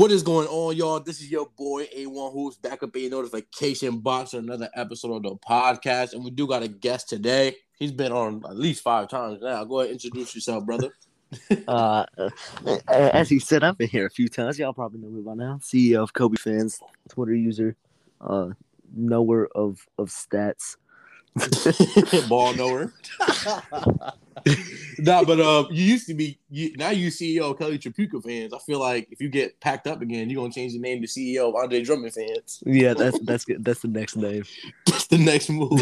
What is going on, y'all? This is your boy, A1 Hoops, back up in your notification box for another episode of the podcast. And we do got a guest today. He's been on at least 5 times now. Go ahead and introduce yourself, brother. As he said, I've been here a few times. Y'all probably know me by now. CEO of Kobe Fans, Twitter user, knower of stats. Ball knower. Nah, but you used to be now you CEO of Kelly Tripuka Fans. I feel like if you get packed up again, you're gonna change the name to CEO of Andre Drummond Fans. Yeah, that's good. That's the next name. That's the next move.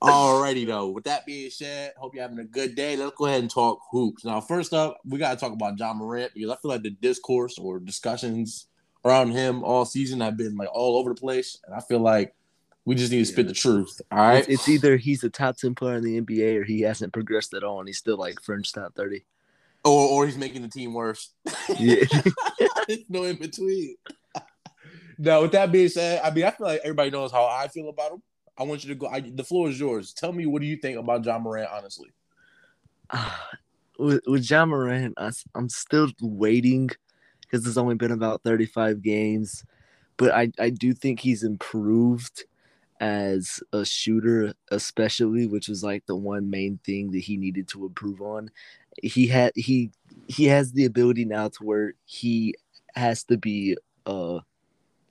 Alrighty though. With that being said, hope you're having a good day. Let's go ahead and talk hoops. Now, first up, we gotta talk about Ja Morant because I feel like the discourse or discussions around him all season have been like all over the place, and I feel like we just need to spit the truth, all right? It's either he's a top 10 player in the NBA or he hasn't progressed at all and he's still like fringe top 30. Or he's making the team worse. Yeah. There's no in between. Now, with that being said, I mean, I feel like everybody knows how I feel about him. I want you to go. The floor is yours. Tell me, what do you think about Ja Morant, honestly? With Ja Morant, I'm still waiting because it's only been about 35 games. But I do think he's improved as a shooter, especially, which was like the one main thing that he needed to improve on. He has the ability now to where he has to be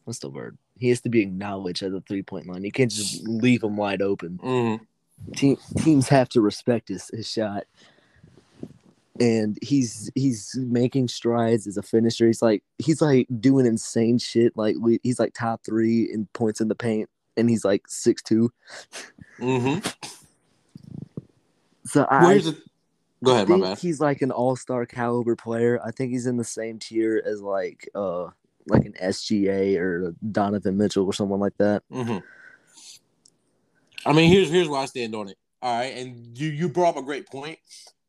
he has to be acknowledged at the 3-point line. You can't just leave him wide open. Mm-hmm. Teams have to respect his shot, and he's making strides as a finisher. He's like doing insane shit. Like he's like top 3 in points in the paint. And he's like 6'2". Mm-hmm. So I think he's like an all-star caliber player. I think he's in the same tier as like an SGA or Donovan Mitchell or someone like that. Mm-hmm. I mean, here's where I stand on it. All right, and you brought up a great point.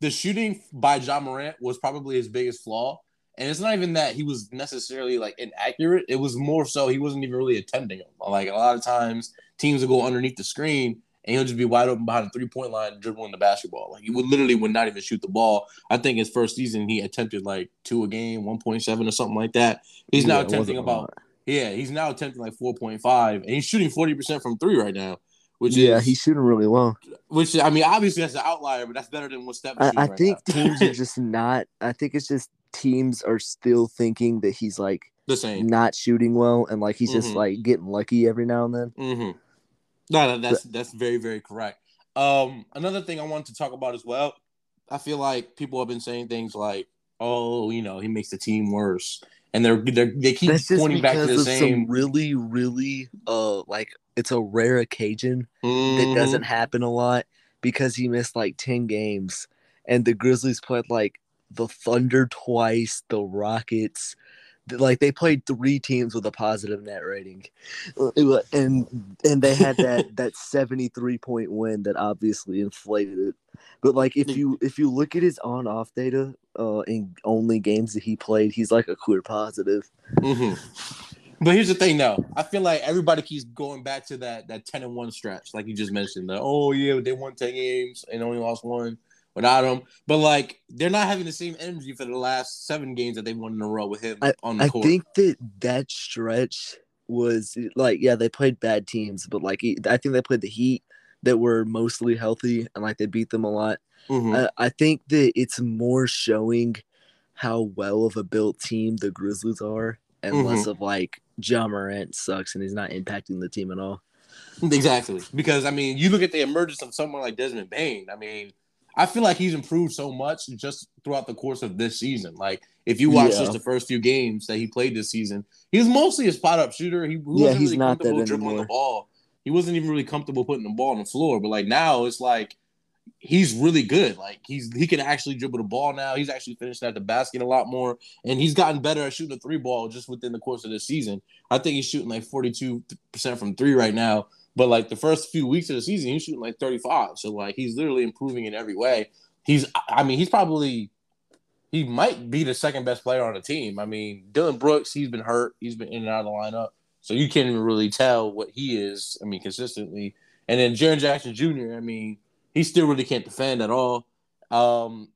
The shooting by Ja Morant was probably his biggest flaw. And it's not even that he was necessarily, like, inaccurate. It was more so he wasn't even really attending him. Like, a lot of times teams will go underneath the screen, and he'll just be wide open behind the 3-point line dribbling the basketball. Like, he would not even shoot the ball. I think his first season he attempted, like, 2 a game, 1.7 or something like that. He's now attempting he's now attempting, like, 4.5. And he's shooting 40% from 3 right now. He's shooting really well. Which, I mean, obviously that's an outlier, but that's better than what Steph is right now. I think it's just teams are still thinking that he's, like, the same. Not shooting well and, like, he's mm-hmm. just, like, getting lucky every now and then. Mm-hmm. No, that's very, very correct. Another thing I wanted to talk about as well, I feel like people have been saying things like, oh, you know, he makes the team worse. And they keep pointing back to the same. Some really, really, like, it's a rare occasion that doesn't happen a lot because he missed like 10 games and the Grizzlies played like the Thunder twice, the Rockets. Like they played 3 teams with a positive net rating. And they had that 73-point win that obviously inflated it. But like if you look at his on-off data in only games that he played, he's like a clear positive. Mm-hmm. But here's the thing, though. I feel like everybody keeps going back to that 10-1 stretch, like you just mentioned. Like, oh, yeah, they won 10 games and only lost 1 without him. But, like, they're not having the same energy for the last 7 games that they won in a row with him on the court. I think that stretch was, like, yeah, they played bad teams. But, like, I think they played the Heat that were mostly healthy and, like, they beat them a lot. Mm-hmm. I think that it's more showing how well of a built team the Grizzlies are and mm-hmm. less of, like, Ja Morant sucks and he's not impacting the team at all. Exactly. Because, I mean, you look at the emergence of someone like Desmond Bane. I mean, I feel like he's improved so much just throughout the course of this season. Like, if you watch just the first few games that he played this season, he's mostly a spot-up shooter. He wasn't really comfortable dribbling the ball. He wasn't even really comfortable putting the ball on the floor. But, like, now it's like he's really good. Like, he can actually dribble the ball now. He's actually finishing at the basket a lot more. And he's gotten better at shooting a 3-ball just within the course of the season. I think he's shooting, like, 42% from 3 right now. But, like, the first few weeks of the season, he's shooting, like, 35. So, like, he's literally improving in every way. He might be the second-best player on the team. I mean, Dylan Brooks, he's been hurt. He's been in and out of the lineup. So you can't even really tell what he is, I mean, consistently. And then Jaren Jackson Jr., I mean, he still really can't defend at all. And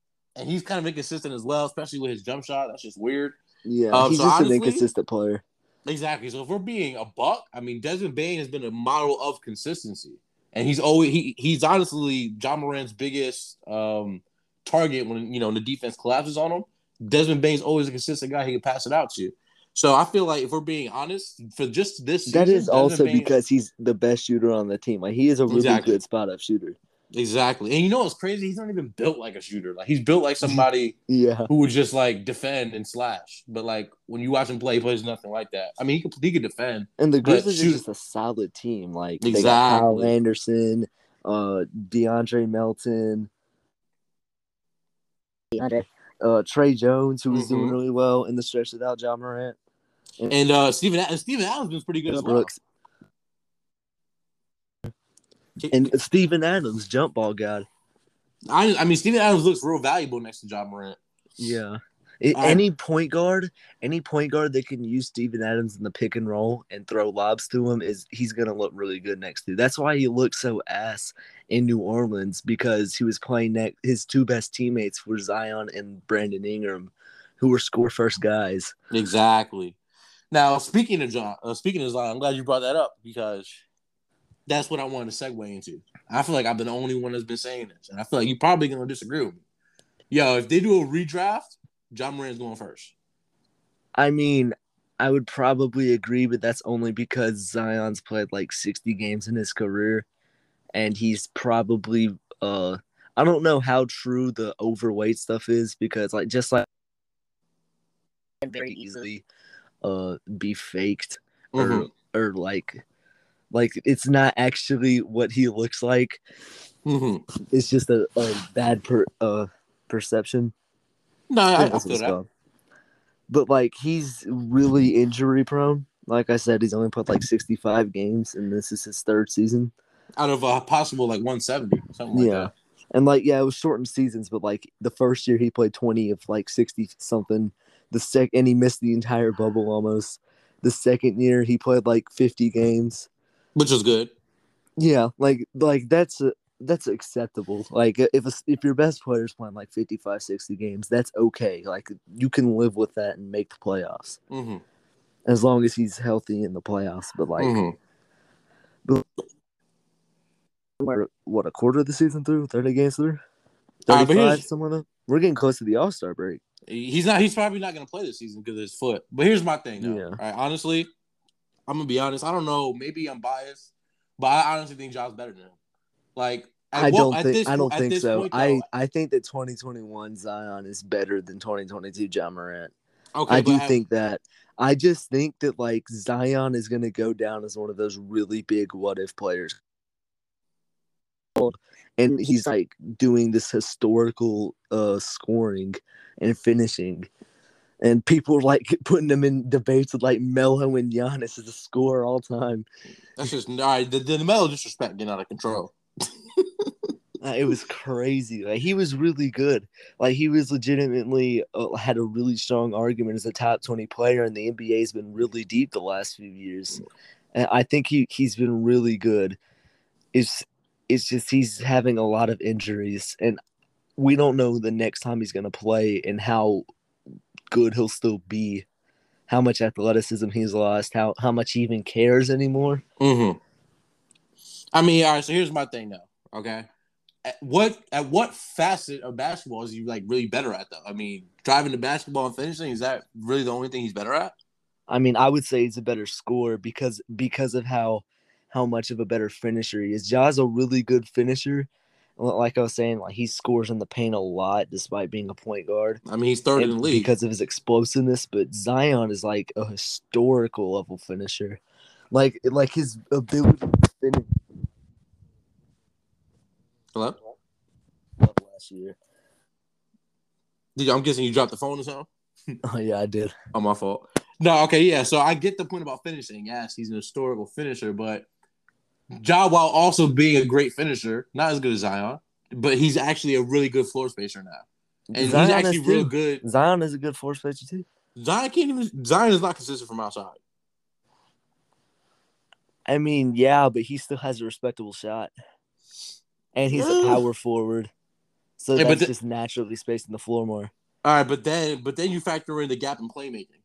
he's kind of inconsistent as well, especially with his jump shot. That's just weird. Yeah, he's just honestly, an inconsistent player. Exactly. So if we're being a buck, I mean, Desmond Bane has been a model of consistency, and he's always he's honestly John Morant's biggest target when you know the defense collapses on him. Desmond Bane's always a consistent guy he can pass it out to. So I feel like if we're being honest, for just this season, that is also because he's the best shooter on the team. Like he is a really good spot-up shooter. Exactly. And you know what's crazy? He's not even built like a shooter. Like he's built like somebody who would just like defend and slash. But like when you watch him play, he plays nothing like that. I mean, he could defend. And the Grizzlies are just a solid team. Like they got Kyle Anderson, DeAndre Melton, Trae Jones, who was doing really well in the stretch without Ja Morant. And Steven Adams was pretty good as well. And Steven Adams, jump ball god. I mean, Steven Adams looks real valuable next to Ja Morant. Yeah. Any point guard that can use Steven Adams in the pick and roll and throw lobs to him, he's going to look really good next to. That's why he looked so ass in New Orleans, because he was playing his two best teammates were Zion and Brandon Ingram, who were score-first guys. Exactly. Now, speaking of Zion, I'm glad you brought that up because that's what I wanted to segue into. I feel like I'm the only one that's been saying this, and I feel like you're probably going to disagree with me. Yo, if they do a redraft, John Moran's going first. I mean, I would probably agree, but that's only because Zion's played like 60 games in his career, and he's probably I don't know how true the overweight stuff is because like just like very easily be faked or like it's not actually what he looks like. Mm-hmm. It's just a bad perception. No, I feel that. But like he's really injury prone. Like I said, he's only put like 65 games, and this is his third season out of a possible like 170, something like that. And like it was shortened seasons, but like the first year he played 20 of like 60 something. And he missed the entire bubble almost. The second year he played like 50 games, which is good. Yeah, like that's acceptable. Like if your best player's playing like 55, 60 games, that's okay. Like you can live with that and make the playoffs as long as he's healthy in the playoffs. But like, what a quarter of the season through, 30 games through, 35, somewhere up. We're getting close to the All-Star break. He's probably not going to play this season because of his foot. But here's my thing, though. Yeah. All right, honestly, I'm gonna be honest. I don't know. Maybe I'm biased, but I honestly think Ja's better than him. Like I don't think so. Point, though, I think that 2021 Zion is better than 2022 Ja Morant. Okay, I think that. I just think that like Zion is going to go down as one of those really big what if players, and he's like doing this historical scoring and finishing, and people are like putting him in debates with like Melo and Giannis as a scorer all time. That's just the Melo disrespect getting out of control. It was crazy. Like he was really good. Like he was legitimately had a really strong argument as a top 20 player, and the NBA's been really deep the last few years. And I think he's been really good. It's just he's having a lot of injuries, and we don't know the next time he's going to play and how good he'll still be, how much athleticism he's lost, how much he even cares anymore. Mm-hmm. I mean, all right, so here's my thing, though, okay? At what facet of basketball is he, like, really better at, though? I mean, driving the basketball and finishing, is that really the only thing he's better at? I mean, I would say he's a better scorer because of how much of a better finisher he is. Ja's a really good finisher. Like I was saying, like he scores in the paint a lot despite being a point guard. I mean, he's third in the league. Because of his explosiveness, but Zion is like a historical level finisher. Like his ability to finish. Hello? Last year. I'm guessing you dropped the phone or something? Oh, yeah, I did. Oh, my fault. No, okay, yeah. So I get the point about finishing. Yes, he's an historical finisher, but Ja, while also being a great finisher, not as good as Zion, but he's actually a really good floor spacer now. And Zion he's actually real good. Zion is a good floor spacer too. Zion is not consistent from outside. I mean, yeah, but he still has a respectable shot. And he's a power forward. So that's just naturally spacing the floor more. All right, but then you factor in the gap in playmaking.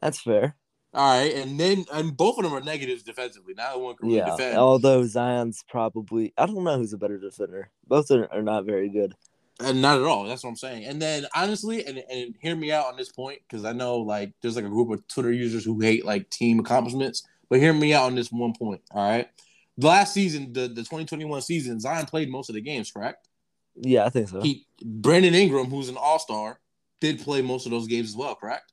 That's fair. All right, and both of them are negatives defensively. Neither one can really defend. Although Zion's probably – I don't know who's a better defender. Both are not very good. And not at all. That's what I'm saying. And then, honestly, and hear me out on this point because I know, like, there's, like, a group of Twitter users who hate, like, team accomplishments. But hear me out on this one point, all right? Last season, the 2021 season, Zion played most of the games, correct? Yeah, I think so. Brandon Ingram, who's an all-star, did play most of those games as well, correct?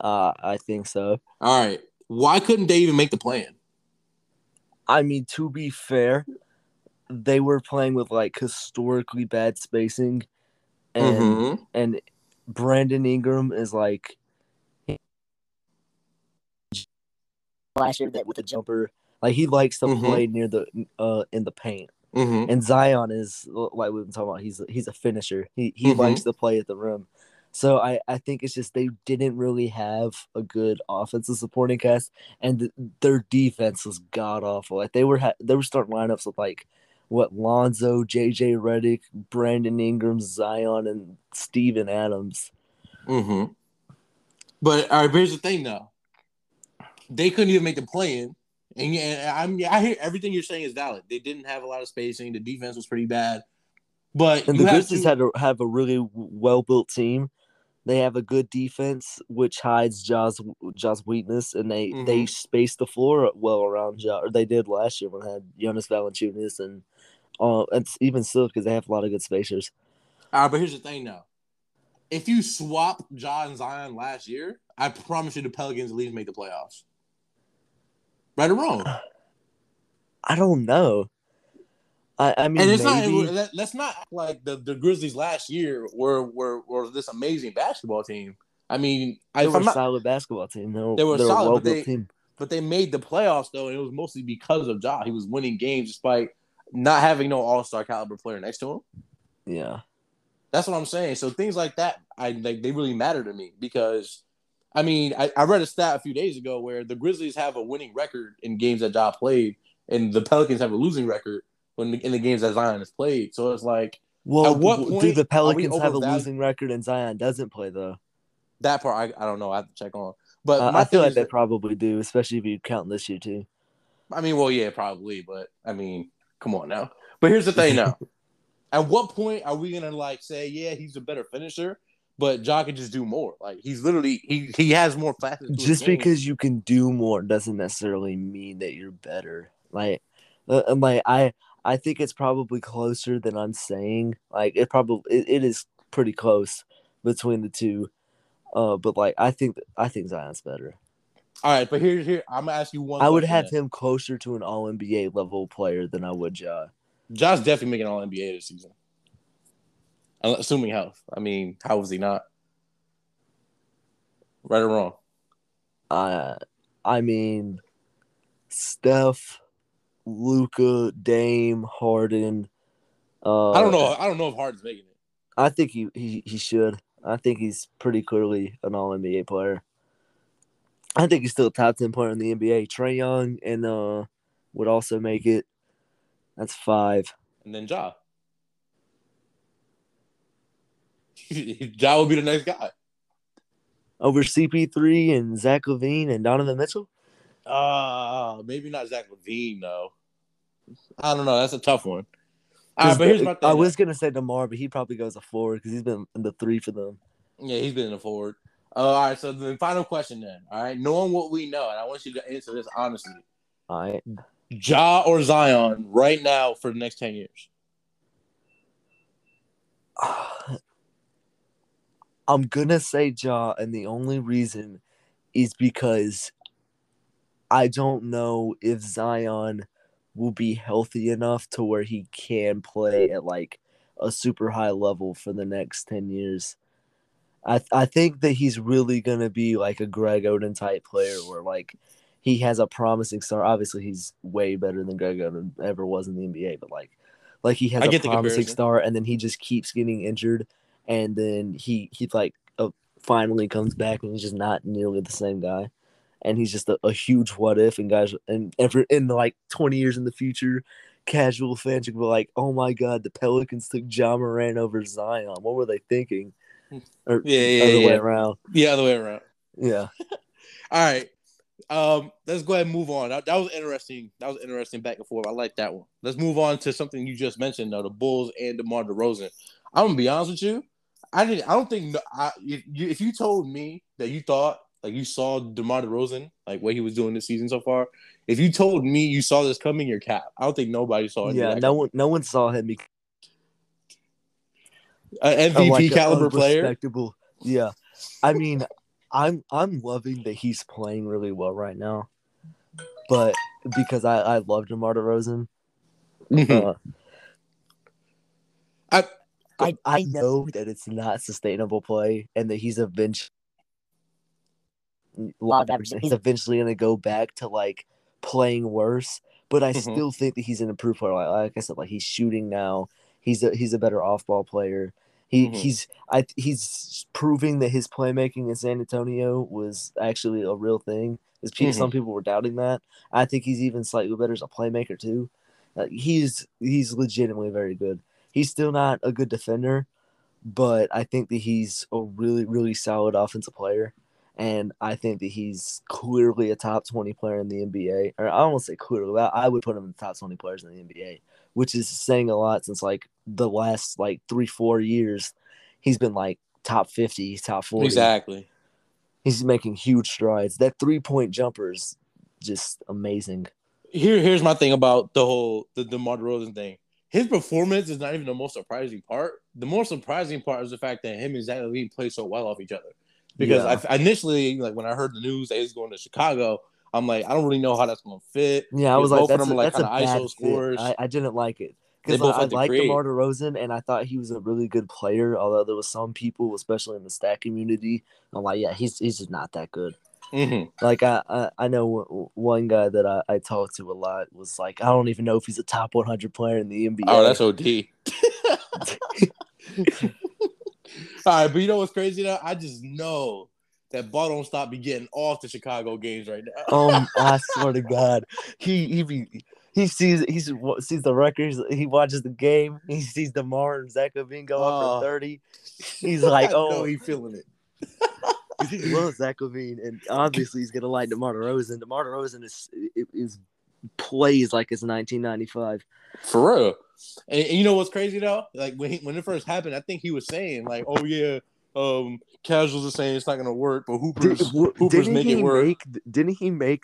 I think so. All right. Why couldn't they even make the play-in? I mean, to be fair, they were playing with, like, historically bad spacing. And and Brandon Ingram is, like, last year with a jumper. Like, he likes to play near the in the paint. And Zion is, like we've been talking about, he's a finisher. He likes to play at the rim. So I think it's just they didn't really have a good offensive supporting cast, and their defense was god-awful. Like, they were starting lineups with, like, what, Lonzo, J.J. Redick, Brandon Ingram, Zion, and Steven Adams. But, all right, here's the thing, though. They couldn't even make the play-in. And I hear everything you're saying is valid. They didn't have a lot of spacing. The defense was pretty bad. But and the Grizzlies had to have a really well-built team. They have a good defense, which hides Ja's weakness, and they spaced the floor well around Ja. Or they did last year when they had Jonas Valanciunas, and even still because they have a lot of good spacers. All right, but here's the thing, though. If you swap Ja and Zion last year, I promise you the Pelicans at least make the playoffs. Right or wrong? I don't know. I mean, and it's maybe. Not. Let's not act like the Grizzlies last year were this amazing basketball team. I mean, they were a solid basketball team. But they made the playoffs though, and it was mostly because of Ja. He was winning games despite not having no all-star caliber player next to him. Yeah, that's what I'm saying. So things like that, they really matter to me because, I mean, I read a stat a few days ago where the Grizzlies have a winning record in games that Ja played, and the Pelicans have a losing record in the games that Zion has played. So it's like, well, at what point do the Pelicans have a losing record and Zion doesn't play, though? That part, I don't know. I have to check on. But I feel like they probably do, especially if you count this year, too. I mean, well, yeah, probably. But, I mean, come on now. But here's the thing now. At what point are we going to, like, say, yeah, he's a better finisher, but Ja can just do more? Like, he's literally he has more facets. Just because you can do more doesn't necessarily mean that you're better. Like I think it's probably closer than I'm saying. Like, it is pretty close between the two. But, like, I think Zion's better. All right, but here I'm gonna ask you one. I would have him closer to an All NBA level player than I would Ja. Ja's definitely making All NBA this season, assuming health. I mean, how was he not? Right or wrong? I mean, Steph, Luka, Dame, Harden. I don't know if Harden's making it. I think he should. I think he's pretty clearly an All-NBA player. I think he's still a top 10 player in the NBA. Trae Young and would also make it. That's 5. And then Ja. Ja will be the next guy. Over CP3 and Zach LaVine and Donovan Mitchell? Maybe not Zach LaVine, though. I don't know. That's a tough one. All right, but here's my thing. I was going to say DeMar, but he probably goes a forward because he's been in the 3 for them. Yeah, he's been in the forward. All right, so the final question then. All right, knowing what we know, and I want you to answer this honestly. All right. Ja or Zion right now for the next 10 years? I'm going to say Ja, and the only reason is because I don't know if Zion will be healthy enough to where he can play at, like, a super high level for the next 10 years. I think that he's really going to be, like, a Greg Oden type player where, like, he has a promising start. Obviously, he's way better than Greg Oden ever was in the NBA, but, like he has a promising start, and then he just keeps getting injured. And then he finally comes back, and he's just not nearly the same guy. And he's just a huge what if, and guys, and ever in like 20 years in the future, casual fans would be like, "Oh my God, the Pelicans took Ja Morant over Zion. What were they thinking?" Or the other way around. Yeah, the other way around. Yeah. All right. Let's go ahead and move on. That was interesting. That was interesting back and forth. I like that one. Let's move on to something you just mentioned, though, the Bulls and DeMar DeRozan. I'm going to be honest with you. If you told me that you thought, like, you saw DeMar DeRozan, like, what he was doing this season so far, if you told me you saw this coming, you're capped. I don't think nobody saw it. Yeah, no one saw him. An MVP caliber player. Respectable. Yeah. I mean, I'm loving that he's playing really well right now, but because I love DeMar DeRozan. I know that it's not sustainable play and that he's eventually going to go back to, like, playing worse, but I still think that he's an improved player. Like I said, like, he's shooting now. He's a better off-ball player. He's proving that his playmaking in San Antonio was actually a real thing. Some people were doubting that. I think he's even slightly better as a playmaker too. He's legitimately very good. He's still not a good defender, but I think that he's a really, really solid offensive player. And I think that he's clearly a top 20 player in the NBA. Or I don't want to say clearly, but I would put him in the top 20 players in the NBA, which is saying a lot since, like, the last, like, 3-4 years, he's been, like, top 50, top 40. Exactly. He's making huge strides. That three-point jumper is just amazing. Here's my thing about the DeMar DeRozan thing. His performance is not even the most surprising part. The more surprising part is the fact that him and Zach LaVine play so well off each other. Because I initially, like, when I heard the news that he was going to Chicago, I'm like, I don't really know how that's going to fit. Yeah, I was like, that's a bad ISO scores. I didn't like it. Because I like DeMar DeRozan, and I thought he was a really good player, although there was some people, especially in the stat community, I'm like, yeah, he's just not that good. Mm-hmm. Like, I know one guy that I talked to a lot was like, I don't even know if he's a top 100 player in the NBA. Oh, that's OD. All right, but you know what's crazy though? I just know that Ball don't stop be getting off the Chicago games right now. I swear to God, he sees the records. He watches the game. He sees DeMar and Zach LaVine go up for 30. He's like, oh, he's feeling it. He loves Zach LaVine, and obviously he's gonna like DeMar DeRozan. DeMar DeRozan is plays like it's 1995. For real. And you know what's crazy though? Like when it first happened, I think he was saying like, "Oh yeah, casuals are saying it's not gonna work, but Hooper's making it work." Didn't he make?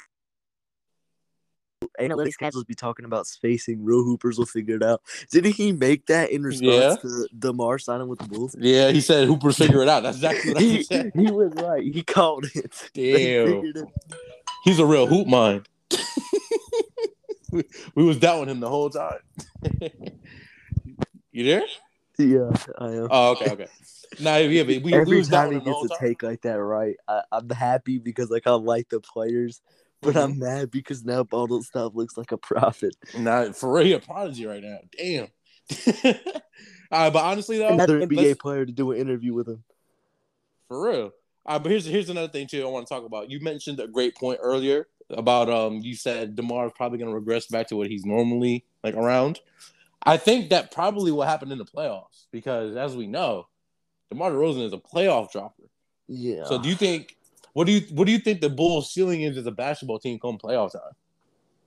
Ain't let these casuals be talking about spacing. Real Hoopers will figure it out. Didn't he make that in response to DeMar signing with the Bulls? Yeah, he said Hoopers figure it out. That's exactly what he said. He was right. He called it. Damn, he's a real hoop mind. We was doubting him the whole time. You there? Yeah, I am. Oh, okay. Every time he gets a take like that, right? I'm happy because like I like the players, but I'm mad because now Ball don't stop looks like a prophet. Not for real, a prodigy right now. Damn. All right, but honestly though, another NBA player to do an interview with him. For real. All right, but here's another thing too I want to talk about. You mentioned a great point earlier about you said DeMar is probably going to regress back to what he's normally like around. I think that probably will happen in the playoffs because, as we know, DeMar DeRozan is a playoff dropper. Yeah. So, what do you think the Bulls' ceiling is as a basketball team come playoff time?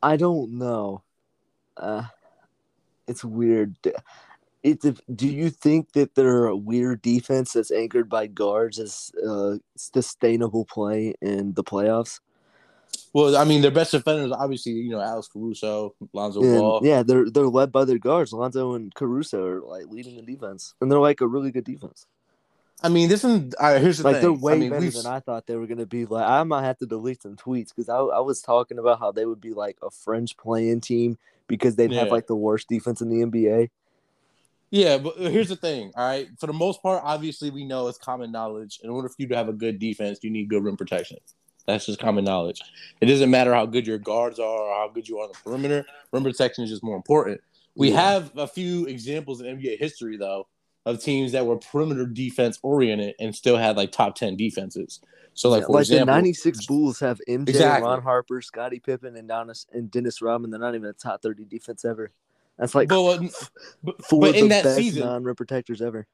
I don't know. It's weird. Do you think that their weird defense that's anchored by guards is sustainable play in the playoffs? Well, I mean, their best defenders, obviously, you know, Alex Caruso, Lonzo Ball. Yeah, they're led by their guards. Lonzo and Caruso are, like, leading the defense. And they're, like, a really good defense. I mean, here's the thing. Like, they're way better than I thought they were going to be. Like, I might have to delete some tweets because I was talking about how they would be, like, a fringe play-in team because they'd have, like, the worst defense in the NBA. Yeah, but here's the thing, all right? For the most part, obviously, we know it's common knowledge. In order for you to have a good defense, you need good rim protection. That's just common knowledge. It doesn't matter how good your guards are or how good you are on the perimeter. Rim protection is just more important. We have a few examples in NBA history, though, of teams that were perimeter defense oriented and still had like top 10 defenses. So, for example, the '96 Bulls have MJ, Ron Harper, Scottie Pippen, and Dennis Rodman. They're not even a top 30 defense ever. That's like four of the best non-rim protectors ever.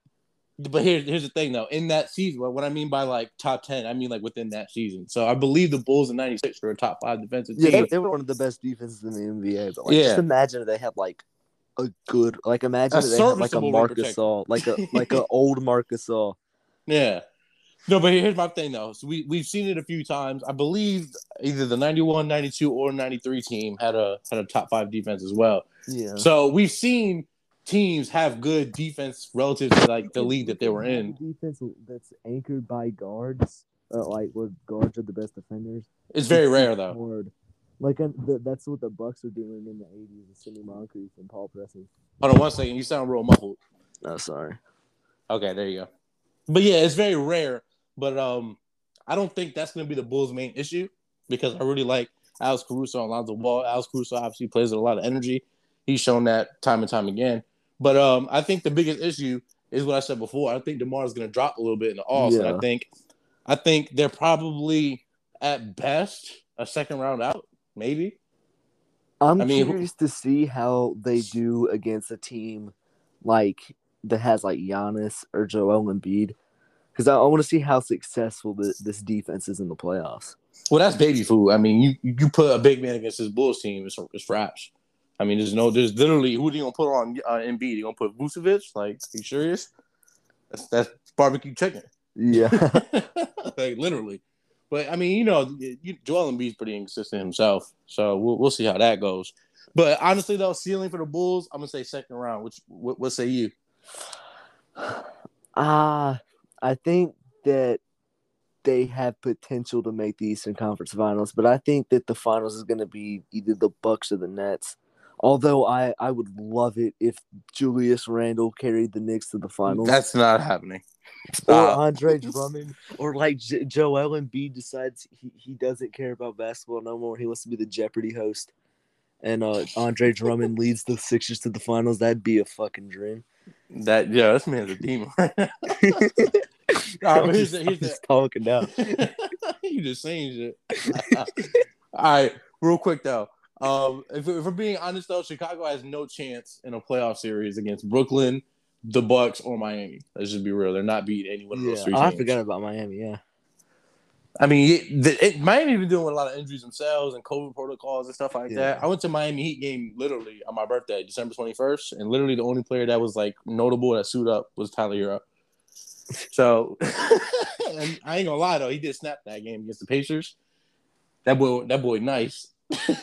But here's the thing, though. In that season, what I mean by, like, top 10, I mean, like, within that season. So, I believe the Bulls in 96 were a top 5 defensive team. Yeah, they were one of the best defenses in the NBA. But, like, just imagine if they had, like, a good – like, imagine if they had, like, a Marcus All. Like a old Marcus All. Yeah. No, but here's my thing, though. So, we've seen it a few times. I believe either the 91, 92, or 93 team had a top 5 defense as well. Yeah. So, we've seen – teams have good defense relative to like the league that they were in. Defense that's anchored by guards, like where guards are the best defenders. It's very rare though. Hard. Like that's what the Bucks were doing in the 80s with Sidney Moncrief and Paul Pressey. Hold on one second, you sound real muffled. Oh, sorry. Okay, there you go. But yeah, it's very rare. But I don't think that's going to be the Bulls' main issue because I really like Alex Caruso and Lonzo Ball. Alex Caruso obviously plays with a lot of energy. He's shown that time and time again. But I think the biggest issue is what I said before. I think DeMar is going to drop a little bit in the offs, and I think they're probably at best a second round out, maybe. I mean, curious to see how they do against a team like that has like Giannis or Joel Embiid, because I want to see how successful this defense is in the playoffs. Well, that's baby food. I mean, you put a big man against this Bulls team, it's fraps. I mean, there's literally who are you gonna put on Embiid? You gonna put Vucevic? Like, are you serious? That's barbecue chicken. Yeah, like literally. But I mean, Joel Embiid's pretty inconsistent himself, so we'll see how that goes. But honestly, though, ceiling for the Bulls, I'm gonna say second round. Which what say you? I think that they have potential to make the Eastern Conference Finals, but I think that the Finals is gonna be either the Bucks or the Nets. Although I would love it if Julius Randle carried the Knicks to the finals. That's not happening. Stop. Or Andre Drummond. Or like Joel Embiid decides he doesn't care about basketball no more. He wants to be the Jeopardy host. And Andre Drummond leads the Sixers to the finals. That'd be a fucking dream. This man's a demon right now. I'm just talking now. You just saying shit. All right, real quick though. If we're being honest, though, Chicago has no chance in a playoff series against Brooklyn, the Bucks, or Miami. Let's just be real; they're not beating any one of those three teams. I forgot about Miami. Yeah, I mean, Miami been dealing with a lot of injuries themselves and COVID protocols and stuff like that. I went to Miami Heat game literally on my birthday, December 21st, and literally the only player that was like notable that suited up was Tyler Herro. So, and I ain't gonna lie though, he did snap that game against the Pacers. That boy, nice.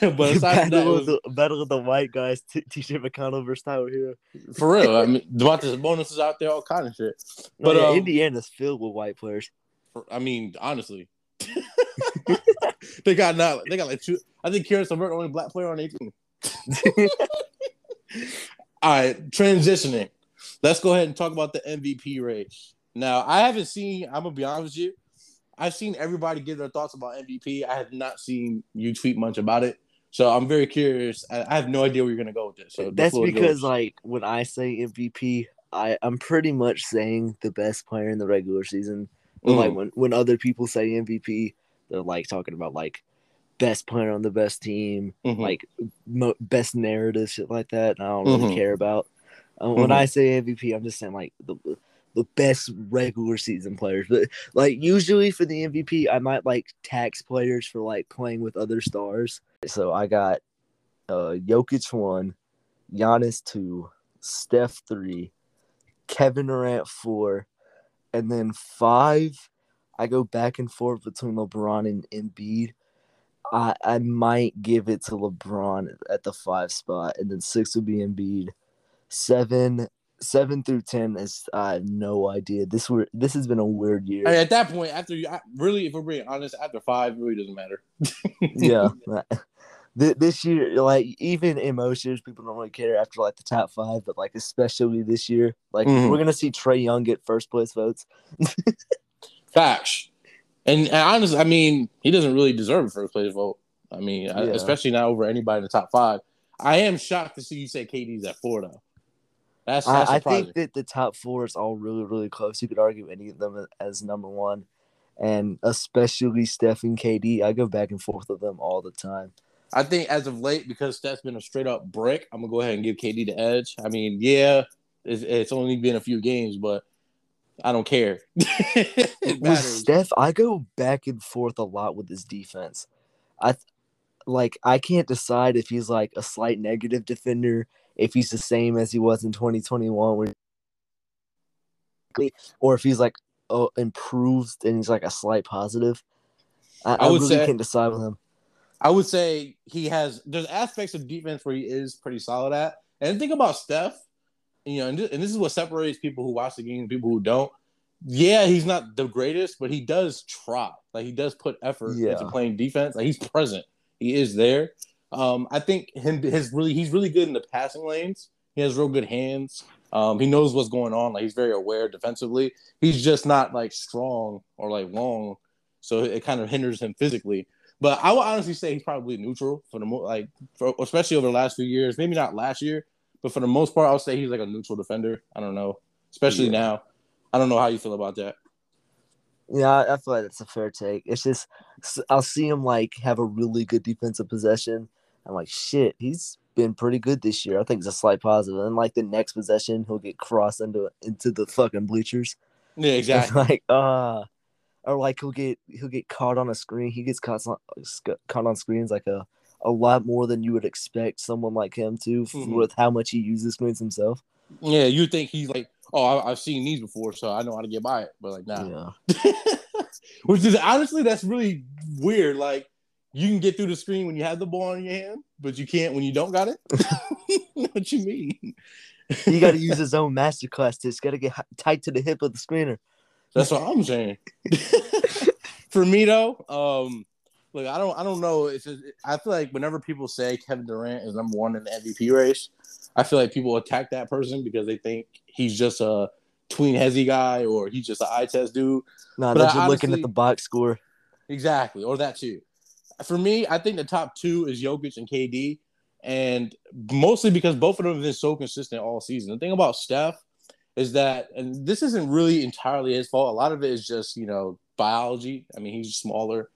But aside from that, battle of the white guys, TJ McConnell versus Tyler Herro. For real, I mean, Demontis Bonuses out there, all kind of shit. But yeah, Indiana's filled with white players. I mean, honestly, they got like two. I think Kieran Levert only black player on 18. All right, transitioning. Let's go ahead and talk about the MVP race. Now, I'm gonna be honest with you. I've seen everybody give their thoughts about MVP. I have not seen you tweet much about it. So I'm very curious. I have no idea where you're going to go with this. So that's because, like, when I say MVP, I'm pretty much saying the best player in the regular season. Mm. Like, when other people say MVP, they're, like, talking about, like, best player on the best team, like, best narrative, shit like that. And I don't really care about. When I say MVP, I'm just saying, like, the best regular season players. But, like, usually for the MVP, I might, like, tax players for, like, playing with other stars. So I got Jokic 1, Giannis 2, Steph 3, Kevin Durant 4, and then 5, I go back and forth between LeBron and Embiid. I might give it to LeBron at the 5 spot, and then 6 would be Embiid. 7 through 10 is I have no idea. This has been a weird year. I mean, at that point, if we're being honest, after 5, it really doesn't matter. Yeah, this year, like even in most years, people don't really care after like the top 5, but like especially this year, like we're gonna see Trae Young get first place votes. Facts, and honestly, I mean he doesn't really deserve a first place vote. I mean, especially not over anybody in the top 5. I am shocked to see you say KD's at 4 though. That's I think that the top 4 is all really, really close. You could argue any of them as number 1, and especially Steph and KD. I go back and forth with them all the time. I think as of late, because Steph's been a straight-up brick, I'm going to go ahead and give KD the edge. I mean, yeah, it's only been a few games, but I don't care. With Steph, I go back and forth a lot with his defense. I can't decide if he's like a slight negative defender, if he's the same as he was in 2021, or if he's like improves and he's like a slight positive. I can't decide with him. I would say there's aspects of defense where he is pretty solid at. And think about Steph, and this is what separates people who watch the game and people who don't. Yeah, he's not the greatest, but he does try. Like, he does put effort into playing defense. Like, he's present. He is there. I think he's really good in the passing lanes. He has real good hands. He knows what's going on. Like, he's very aware defensively. He's just not like strong or like long, so it kind of hinders him physically. But I would honestly say he's probably neutral especially over the last few years. Maybe not last year, but for the most part, I'll say he's like a neutral defender. I don't know, especially now. I don't know how you feel about that. Yeah, I feel like that's a fair take. It's just I'll see him like have a really good defensive possession. I'm like, shit, he's been pretty good this year. I think it's a slight positive. And like the next possession, he'll get crossed into the fucking bleachers. Yeah, exactly. It's like or like he'll get caught on a screen. He gets caught on screens like a lot more than you would expect someone like him to with how much he uses screens himself. Yeah, you think he's like, oh, I've seen these before, so I know how to get by it. But like, nah. Yeah. Which is honestly, that's really weird. Like, you can get through the screen when you have the ball in your hand, but you can't when you don't got it. What you mean? He got to use his own masterclass. He's got to get tight to the hip of the screener. That's what I'm saying. For me though, look, I don't know. It's just, I feel like whenever people say Kevin Durant is number one in the MVP race, I feel like people attack that person because they think he's just a tween hezzy guy or he's just an eye test dude. No, they're just looking at the box score. Exactly, or that too. For me, I think the top two is Jokic and KD, and mostly because both of them have been so consistent all season. The thing about Steph is that, and this isn't really entirely his fault. A lot of it is just, biology. I mean, he's smaller.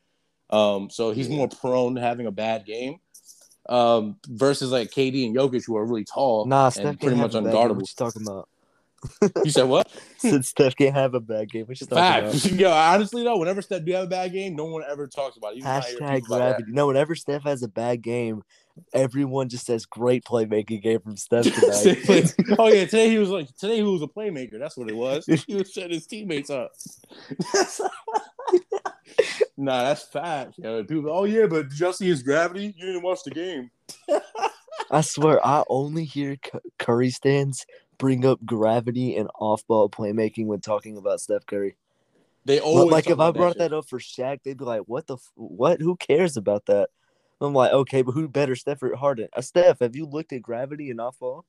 So he's more prone to having a bad game versus like KD and Jokic, who are really tall and pretty much unguardable. What you talking about? You said what? Since Steph can't have a bad game, what you talking about? Yo, honestly though, whenever Steph do have a bad game, no one ever talks about it. #gravity. No, whenever Steph has a bad game, everyone just says great playmaking game from Steph tonight. Oh yeah, today he was a playmaker. That's what it was. He was shutting his teammates up. Nah, that's fact. You know, people, oh yeah, but did y'all see his gravity? You didn't watch the game. I swear, I only hear Curry stands bring up gravity and off-ball playmaking when talking about Steph Curry. They always like if I brought that up for Shaq, they'd be like, "What the? What? Who cares about that?" I'm like, okay, but who better, Steph or Harden? Steph, have you looked at gravity and off-ball?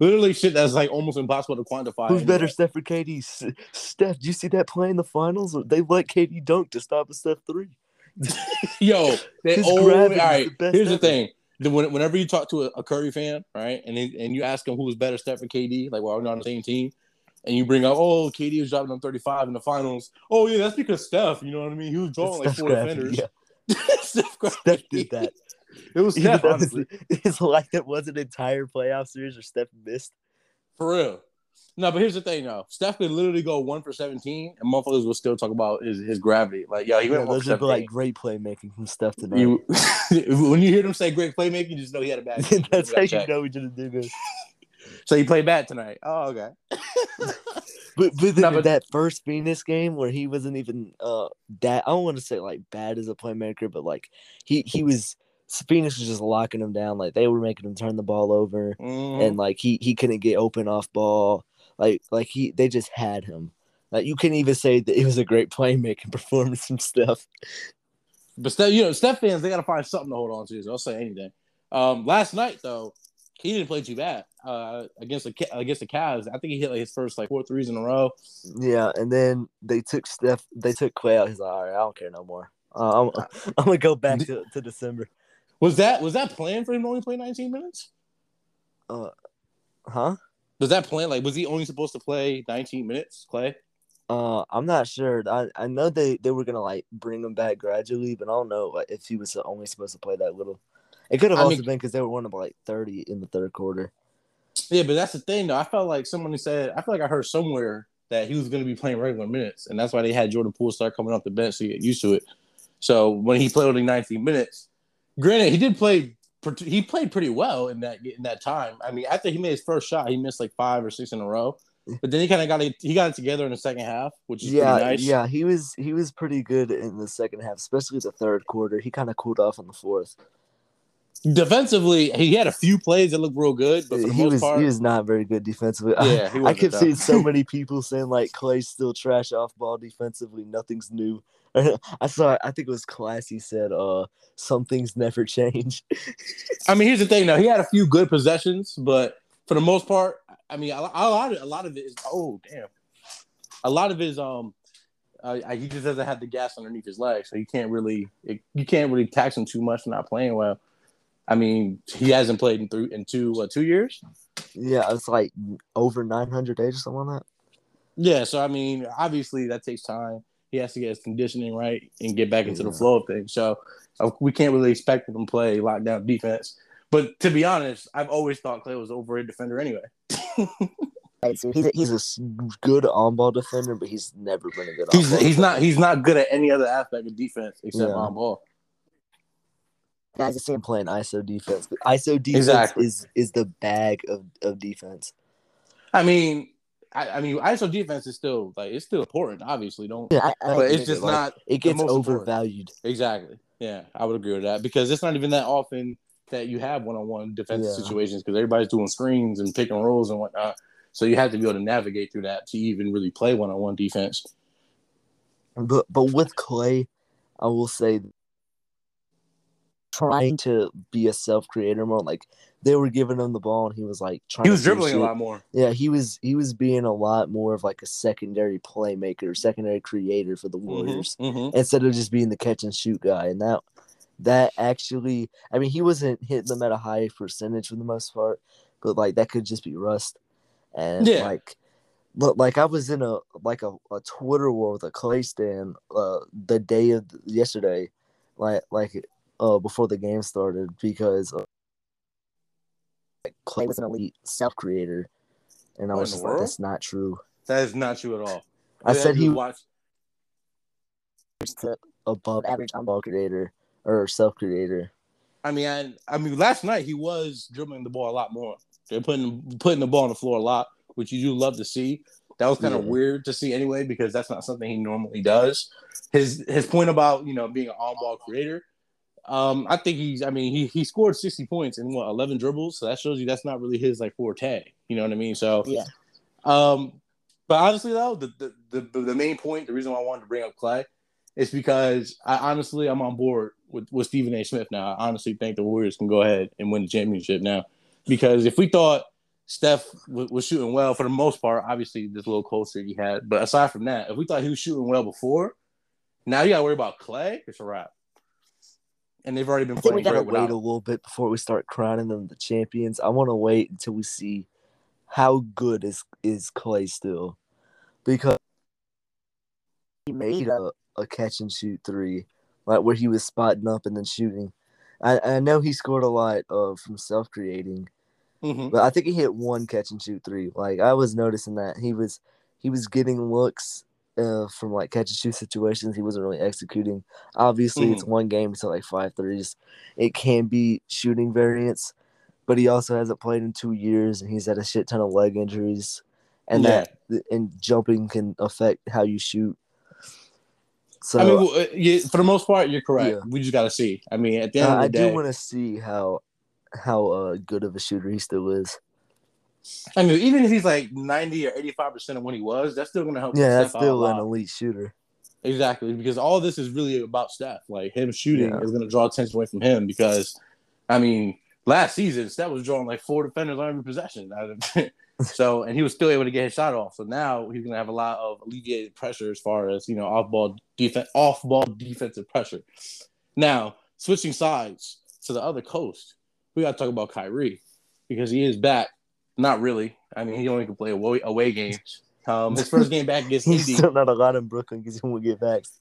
Literally shit that's like almost impossible to quantify. Who's better, Steph or KD? Steph, did you see that play in the finals? They let KD dunk to stop a Steph 3. Yo, they always, here's the thing. Whenever you talk to a Curry fan, right, and you ask him who's better, Steph or KD, like, well, we're not on the same team, and you bring up, oh, KD was dropping on 35 in the finals. Oh, yeah, that's because Steph, you know what I mean? He was drawing like four defenders. Yeah. Steph did that. It was Steph, honestly. It's like that was an entire playoff series where Steph missed. For real. No, but here's the thing, though. Steph could literally go 1 for 17, and motherfuckers will still talk about his gravity. Like, yo, he went 1 for 17. Those would be like great playmaking from Steph tonight. When you hear them say great playmaking, you just know he had a bad game. That's how you know he didn't do good. So he played bad tonight. Oh, okay. But that first Phoenix game where he wasn't even that – I don't want to say like bad as a playmaker, but like he was – Phoenix was just locking him down. Like, they were making him turn the ball over. And, like, he couldn't get open off ball. They just had him. Like, you couldn't even say that it was a great playmaking performance from Steph. But, Steph fans, they got to find something to hold on to. So I'll say anything. Last night, though, he didn't play too bad against the Cavs. I think he hit, like, his first, like, 4 threes in a row. Yeah, and then they took Klay out. He's like, all right, I don't care no more. I'm going to go back to December. Was that planned for him to only play 19 minutes? Was that planned? Like, was he only supposed to play 19 minutes, Klay? I'm not sure. I know they were gonna like bring him back gradually, but I don't know like, if he was only supposed to play that little. It could have also been because they were wanting to play 30 in the third quarter. Yeah, but that's the thing, though. I felt like someone said – I feel like I heard somewhere that he was going to be playing regular minutes, and that's why they had Jordan Poole start coming off the bench to get used to it. So when he played only 19 minutes – granted, he did play – he played pretty well in that time. I mean, after he made his first shot, he missed like 5 or 6 in a row. But then he kind of got it together in the second half, which is pretty nice. Yeah, he was pretty good in the second half, especially the third quarter. He kind of cooled off in the fourth. Defensively, he had a few plays that looked real good, but for the most part, he was not very good defensively. Yeah, I kept seeing so many people saying like Klay's still trash off ball defensively. Nothing's new. I think it was Classy said, some things never change." I mean, here's the thing though. He had a few good possessions, but for the most part, I mean, a lot of it is he just doesn't have the gas underneath his legs, so you can't really tax him too much for not playing well. I mean, he hasn't played in two years. Yeah, it's like over 900 days or something like that. Yeah, so I mean, obviously that takes time. He has to get his conditioning right and get back into the flow of things. So we can't really expect him to play lockdown defense. But to be honest, I've always thought Klay was an overrated defender anyway. He's a good on-ball defender, but he's never been a good on-ball defender. He's not good at any other aspect of defense except on-ball. Guys, the same playing ISO defense. But ISO defense is the bag of defense. I mean, ISO defense is still it's still important. Obviously, it gets overvalued. Exactly. Yeah, I would agree with that because it's not even that often that you have one-on-one defensive situations because everybody's doing screens and pick and rolls and whatnot. So you have to be able to navigate through that to even really play one-on-one defense. But with Klay, I will say, trying to be a self-creator more. Like, they were giving him the ball, and he was, like, trying to – he was dribbling a lot more. Yeah, he was being a lot more of, like, a secondary playmaker, secondary creator for the Warriors instead of just being the catch-and-shoot guy. And that actually – I mean, he wasn't hitting them at a high percentage for the most part, but, like, that could just be rust. And, I was in a Twitter war with a Klay stan the day of yesterday, before the game started, because Klay was an elite self-creator, and I was just like, "That's not true. That is not true at all." I said he was above average on-ball creator or self-creator. I mean, last night he was dribbling the ball a lot more. They're putting the ball on the floor a lot, which you do love to see. That was kind of weird to see anyway, because that's not something he normally does. His point about being an on-ball creator. I think he scored 60 points in 11 dribbles, so that shows you that's not really his forte. You know what I mean? So but honestly though, the main point, the reason why I wanted to bring up Klay, is because I'm on board with Stephen A. Smith now. I honestly think the Warriors can go ahead and win the championship now, because if we thought Steph was shooting well for the most part, obviously this little cold streak he had, but aside from that, if we thought he was shooting well before, now you got to worry about Klay. It's a wrap. And they've already been playing. We gotta wait a little bit before we start crowning them the champions. I want to wait until we see how good is Klay still, because he made a catch and shoot three, like where he was spotting up and then shooting. I know he scored a lot from self creating, but I think he hit one catch and shoot three. Like, I was noticing that he was getting looks from catch and shoot situations. He wasn't really executing. Obviously, it's one game to 5 threes. It can be shooting variance, but he also hasn't played in 2 years, and he's had a shit ton of leg injuries, and and jumping can affect how you shoot. So for the most part, you're correct. Yeah. We just got to see. I mean, at the end of the day, I do want to see how good of a shooter he still is. I mean, even if he's 90 or 85% of when he was, that's still going to help. Yeah, that's still an elite shooter. Exactly, because all this is really about Steph. Him shooting is going to draw attention away from him, because, I mean, last season, Steph was drawing 4 defenders on every possession. So, and he was still able to get his shot off. So now he's going to have a lot of alleviated pressure as far as, off-ball defensive pressure. Now, switching sides to the other coast, we got to talk about Kyrie, because he is back. Not really. I mean, he only can play away games. His first game back against Indy. He's still not allowed in Brooklyn because he won't get vaxxed.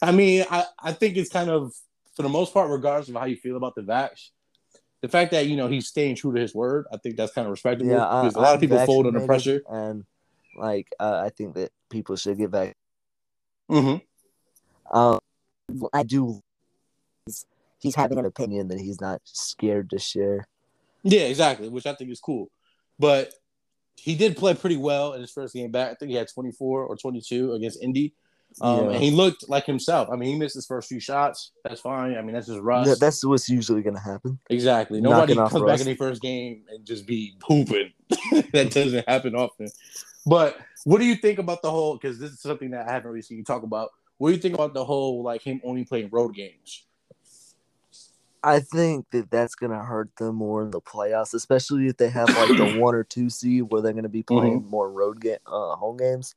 I mean, I think it's kind of, for the most part, regardless of how you feel about the vax, the fact that, you know, he's staying true to his word, I think that's kind of respectable. Yeah, because a lot of people fold under pressure. And, like, I think that people should get back. Mm-hmm. I do. He's having an opinion that he's not scared to share. Yeah, exactly, which I think is cool. But he did play pretty well in his first game back. I think he had 24 or 22 against Indy. And he looked like himself. I mean, he missed his first few shots. That's fine. I mean, that's just rust. Yeah, that's what's usually going to happen. Exactly. Nobody comes back in their first game and just be pooping. That doesn't happen often. But what do you think about the whole – because this is something that I haven't really seen you talk about. What do you think about the whole, like, him only playing road games? I think that that's going to hurt them more in the playoffs, especially if they have, like, the 1 or 2 seed where they're going to be playing more road home games.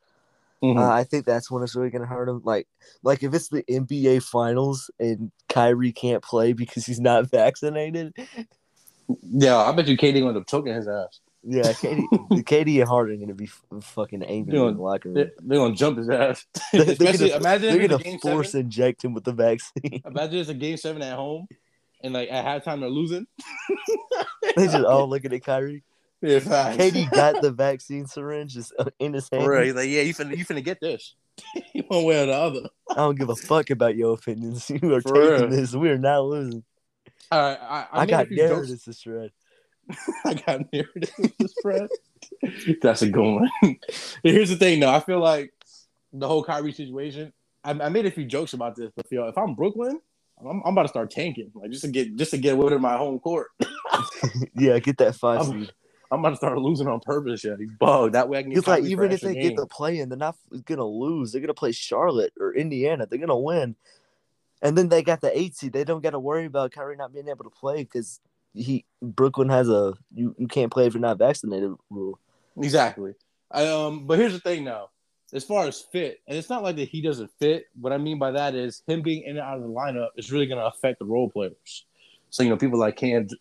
Mm-hmm. I think that's when it's really going to hurt him. Like if it's the NBA Finals and Kyrie can't play because he's not vaccinated. Yeah, I bet you KD going to choking his ass. Yeah, KD and Harden are going to be fucking angry in the locker room. They're going to jump his ass. They're going to force inject him with the vaccine. Imagine it's a Game 7 at home and like at halftime they're losing. They just all looking at Kyrie. Yeah, KD got the vaccine syringe just in his hand. Right, he's like, yeah, you finna get this. You one way or the other. I don't give a fuck about your opinions. You are taking this. We are not losing. All right, I got narratives to shred. I got narratives to shred. That's a good one. Here's the thing, though. I feel like the whole Kyrie situation. I made a few jokes about this, but yo, if I'm Brooklyn, I'm about to start tanking, like just to get rid of my home court. Yeah, get that 5 seed. I'm about to start losing on purpose. Yeah, bro. That way I can get. It's like even if they get the play in, they're not gonna lose. They're gonna play Charlotte or Indiana. They're gonna win, and then they got the 8 seed. They don't got to worry about Kyrie not being able to play because Brooklyn has a you can't play if you're not vaccinated rule. Exactly. But here's the thing now, as far as fit, and it's not like that he doesn't fit. What I mean by that is him being in and out of the lineup is really gonna affect the role players. So you know people like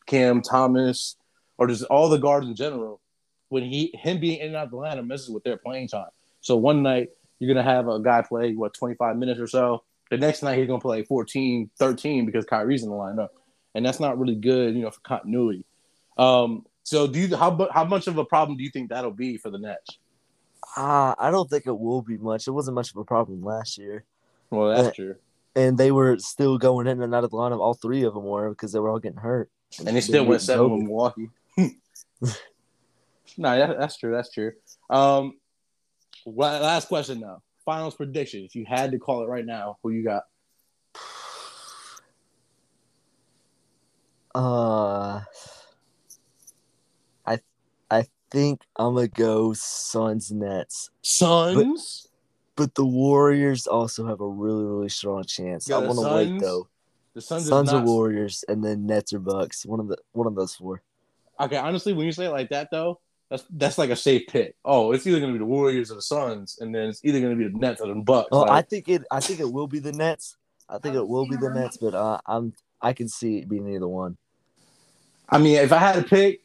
Cam Thomas. Or just all the guards in general, when him being in and out of the lineup messes with their playing time. So one night, you're going to have a guy play, 25 minutes or so. The next night, he's going to play 14, 13 because Kyrie's in the lineup. And that's not really good, for continuity. So how much of a problem do you think that'll be for the Nets? I don't think it will be much. It wasn't much of a problem last year. Well, that's true. And they were still going in and out of the lineup. All 3 of them were because they were all getting hurt. And they still went 7 with Milwaukee. No, that's true. That's true. Last question now. Finals prediction. If you had to call it right now, who you got? I think I'm gonna go Suns Nets. Suns. But the Warriors also have a really really strong chance. I want to wait though. The Suns are Warriors, and then Nets or Bucks. One of those 4. Okay, honestly, when you say it like that, though, that's like a safe pick. Oh, it's either going to be the Warriors or the Suns, and then it's either going to be the Nets or the Bucks. Oh, like, I think it will be the Nets. I think it will be the Nets, but I can see it being either one. I mean, if I had to pick,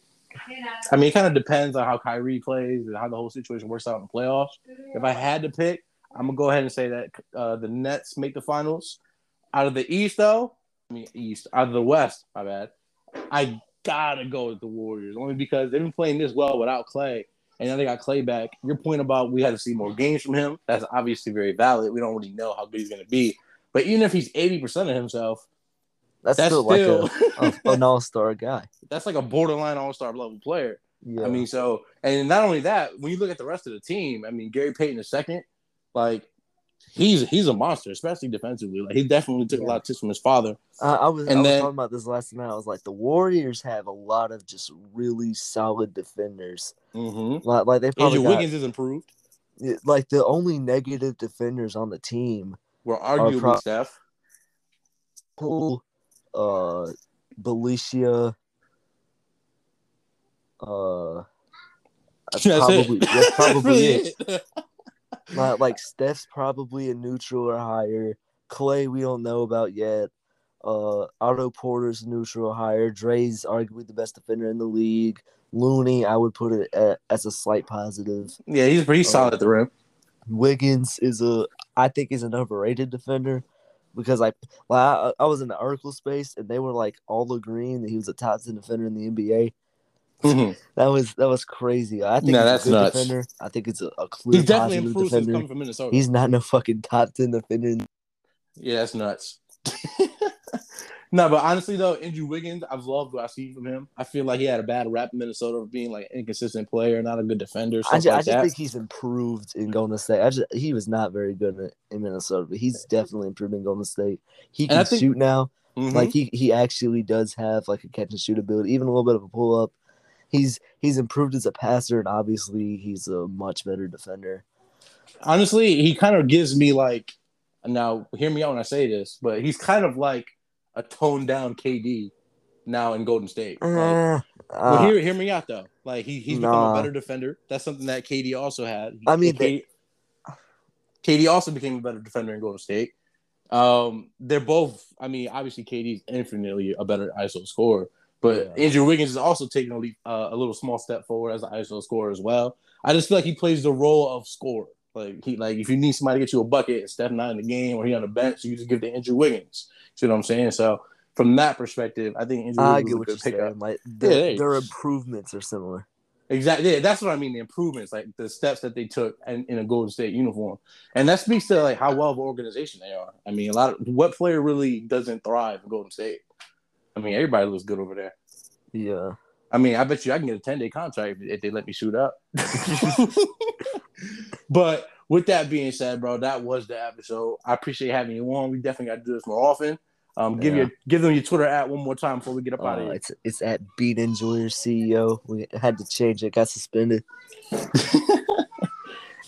I mean, it kind of depends on how Kyrie plays and how the whole situation works out in the playoffs. If I had to pick, I'm gonna go ahead and say that the Nets make the finals. Out of the East, though, out of the West, my bad. I gotta go with the Warriors only because they've been playing this well without Klay, and now they got Klay back. Your point about we had to see more games from him, that's obviously very valid. We don't really know how good he's going to be, but even if he's 80% of himself, that's still like an all-star guy. That's like a borderline all-star level player. Yeah. I mean, so, and not only that, when you look at the rest of the team, I mean, Gary Payton II, like, he's a monster, especially defensively. Like, he definitely took a lot of tips from his father. I was talking about this last night. I was like, the Warriors have a lot of just really solid defenders. Mm-hmm. Like they probably Andrew Wiggins is improved. Like the only negative defenders on the team were arguably Steph, Belicia. That's probably it. Like Steph's probably a neutral or higher. Klay, we don't know about yet. Otto Porter's neutral or higher. Dre's arguably the best defender in the league. Looney, I would put it as a slight positive. Yeah, he's pretty solid at the rim. Wiggins is I think is an overrated defender. because I was in the Urkel space and they were like all agreeing that he was a top 10 defender in the NBA. Mm-hmm. That was crazy. I think that's a good nuts. Defender. I think it's a clear. He's definitely improved since coming from Minnesota. He's not no fucking top 10 defender. Yeah, that's nuts. No, but honestly though, Andrew Wiggins, I've loved what I see from him. I feel like he had a bad rap in Minnesota of being like an inconsistent player, not a good defender. I just think he's improved in Golden State. He was not very good in Minnesota, but he's definitely improved in Golden State. He can shoot now. Mm-hmm. Like he actually does have like a catch and shoot ability, even a little bit of a pull up. He's improved as a passer, and obviously he's a much better defender. Honestly, he kind of gives me like, now hear me out when I say this, but he's kind of like a toned down KD now in Golden State. Right? Well, hear me out though. Like he's become a better defender. That's something that KD also had. I mean, KD also became a better defender in Golden State. They're both. I mean, obviously KD's infinitely a better ISO scorer. But Andrew Wiggins is also taking a little small step forward as an ISO scorer as well. I just feel like he plays the role of scorer. Like if you need somebody to get you a bucket, Steph not in the game or he on the bench, you just give to Andrew Wiggins. See what I'm saying? So from that perspective, I think Andrew Wiggins is a good pickup. Like, their improvements are similar. Exactly. Yeah, that's what I mean. The improvements, like the steps that they took in a Golden State uniform, and that speaks to like how well of an organization they are. I mean, what player really doesn't thrive in Golden State? I mean, everybody looks good over there. Yeah. I mean, I bet you I can get a 10-day contract if they let me shoot up. But with that being said, bro, that was the episode. I appreciate having you on. We definitely got to do this more often. Give them your Twitter @ one more time before we get up out of here. It's @ Beat Enjoyer CEO. We had to change it. Got suspended.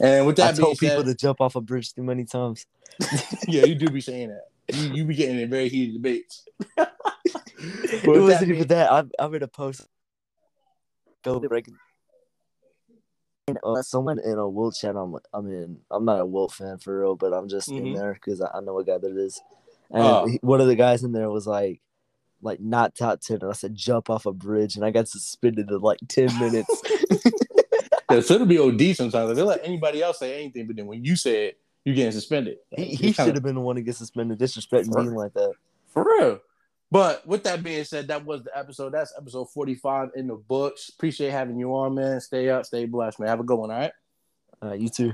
And with that being said, I told people to jump off a bridge too many times. Yeah, you do be saying that. You be getting in very heated debates. It wasn't even that. I'm going to post. Someone in a Wilt chat. I'm not a Wilt fan for real, but I'm just in there because I know a guy that is. And one of the guys in there was like not top 10. And I said, jump off a bridge. And I got suspended in like 10 minutes. Yeah, so it'll be OD sometimes. They let anybody else say anything, but then when you say it, you're getting suspended. He should have been the one to get suspended, disrespecting me like that. For real. But with that being said, that was the episode. That's episode 45 in the books. Appreciate having you on, man. Stay up, stay blessed, man. Have a good one, all right? You too.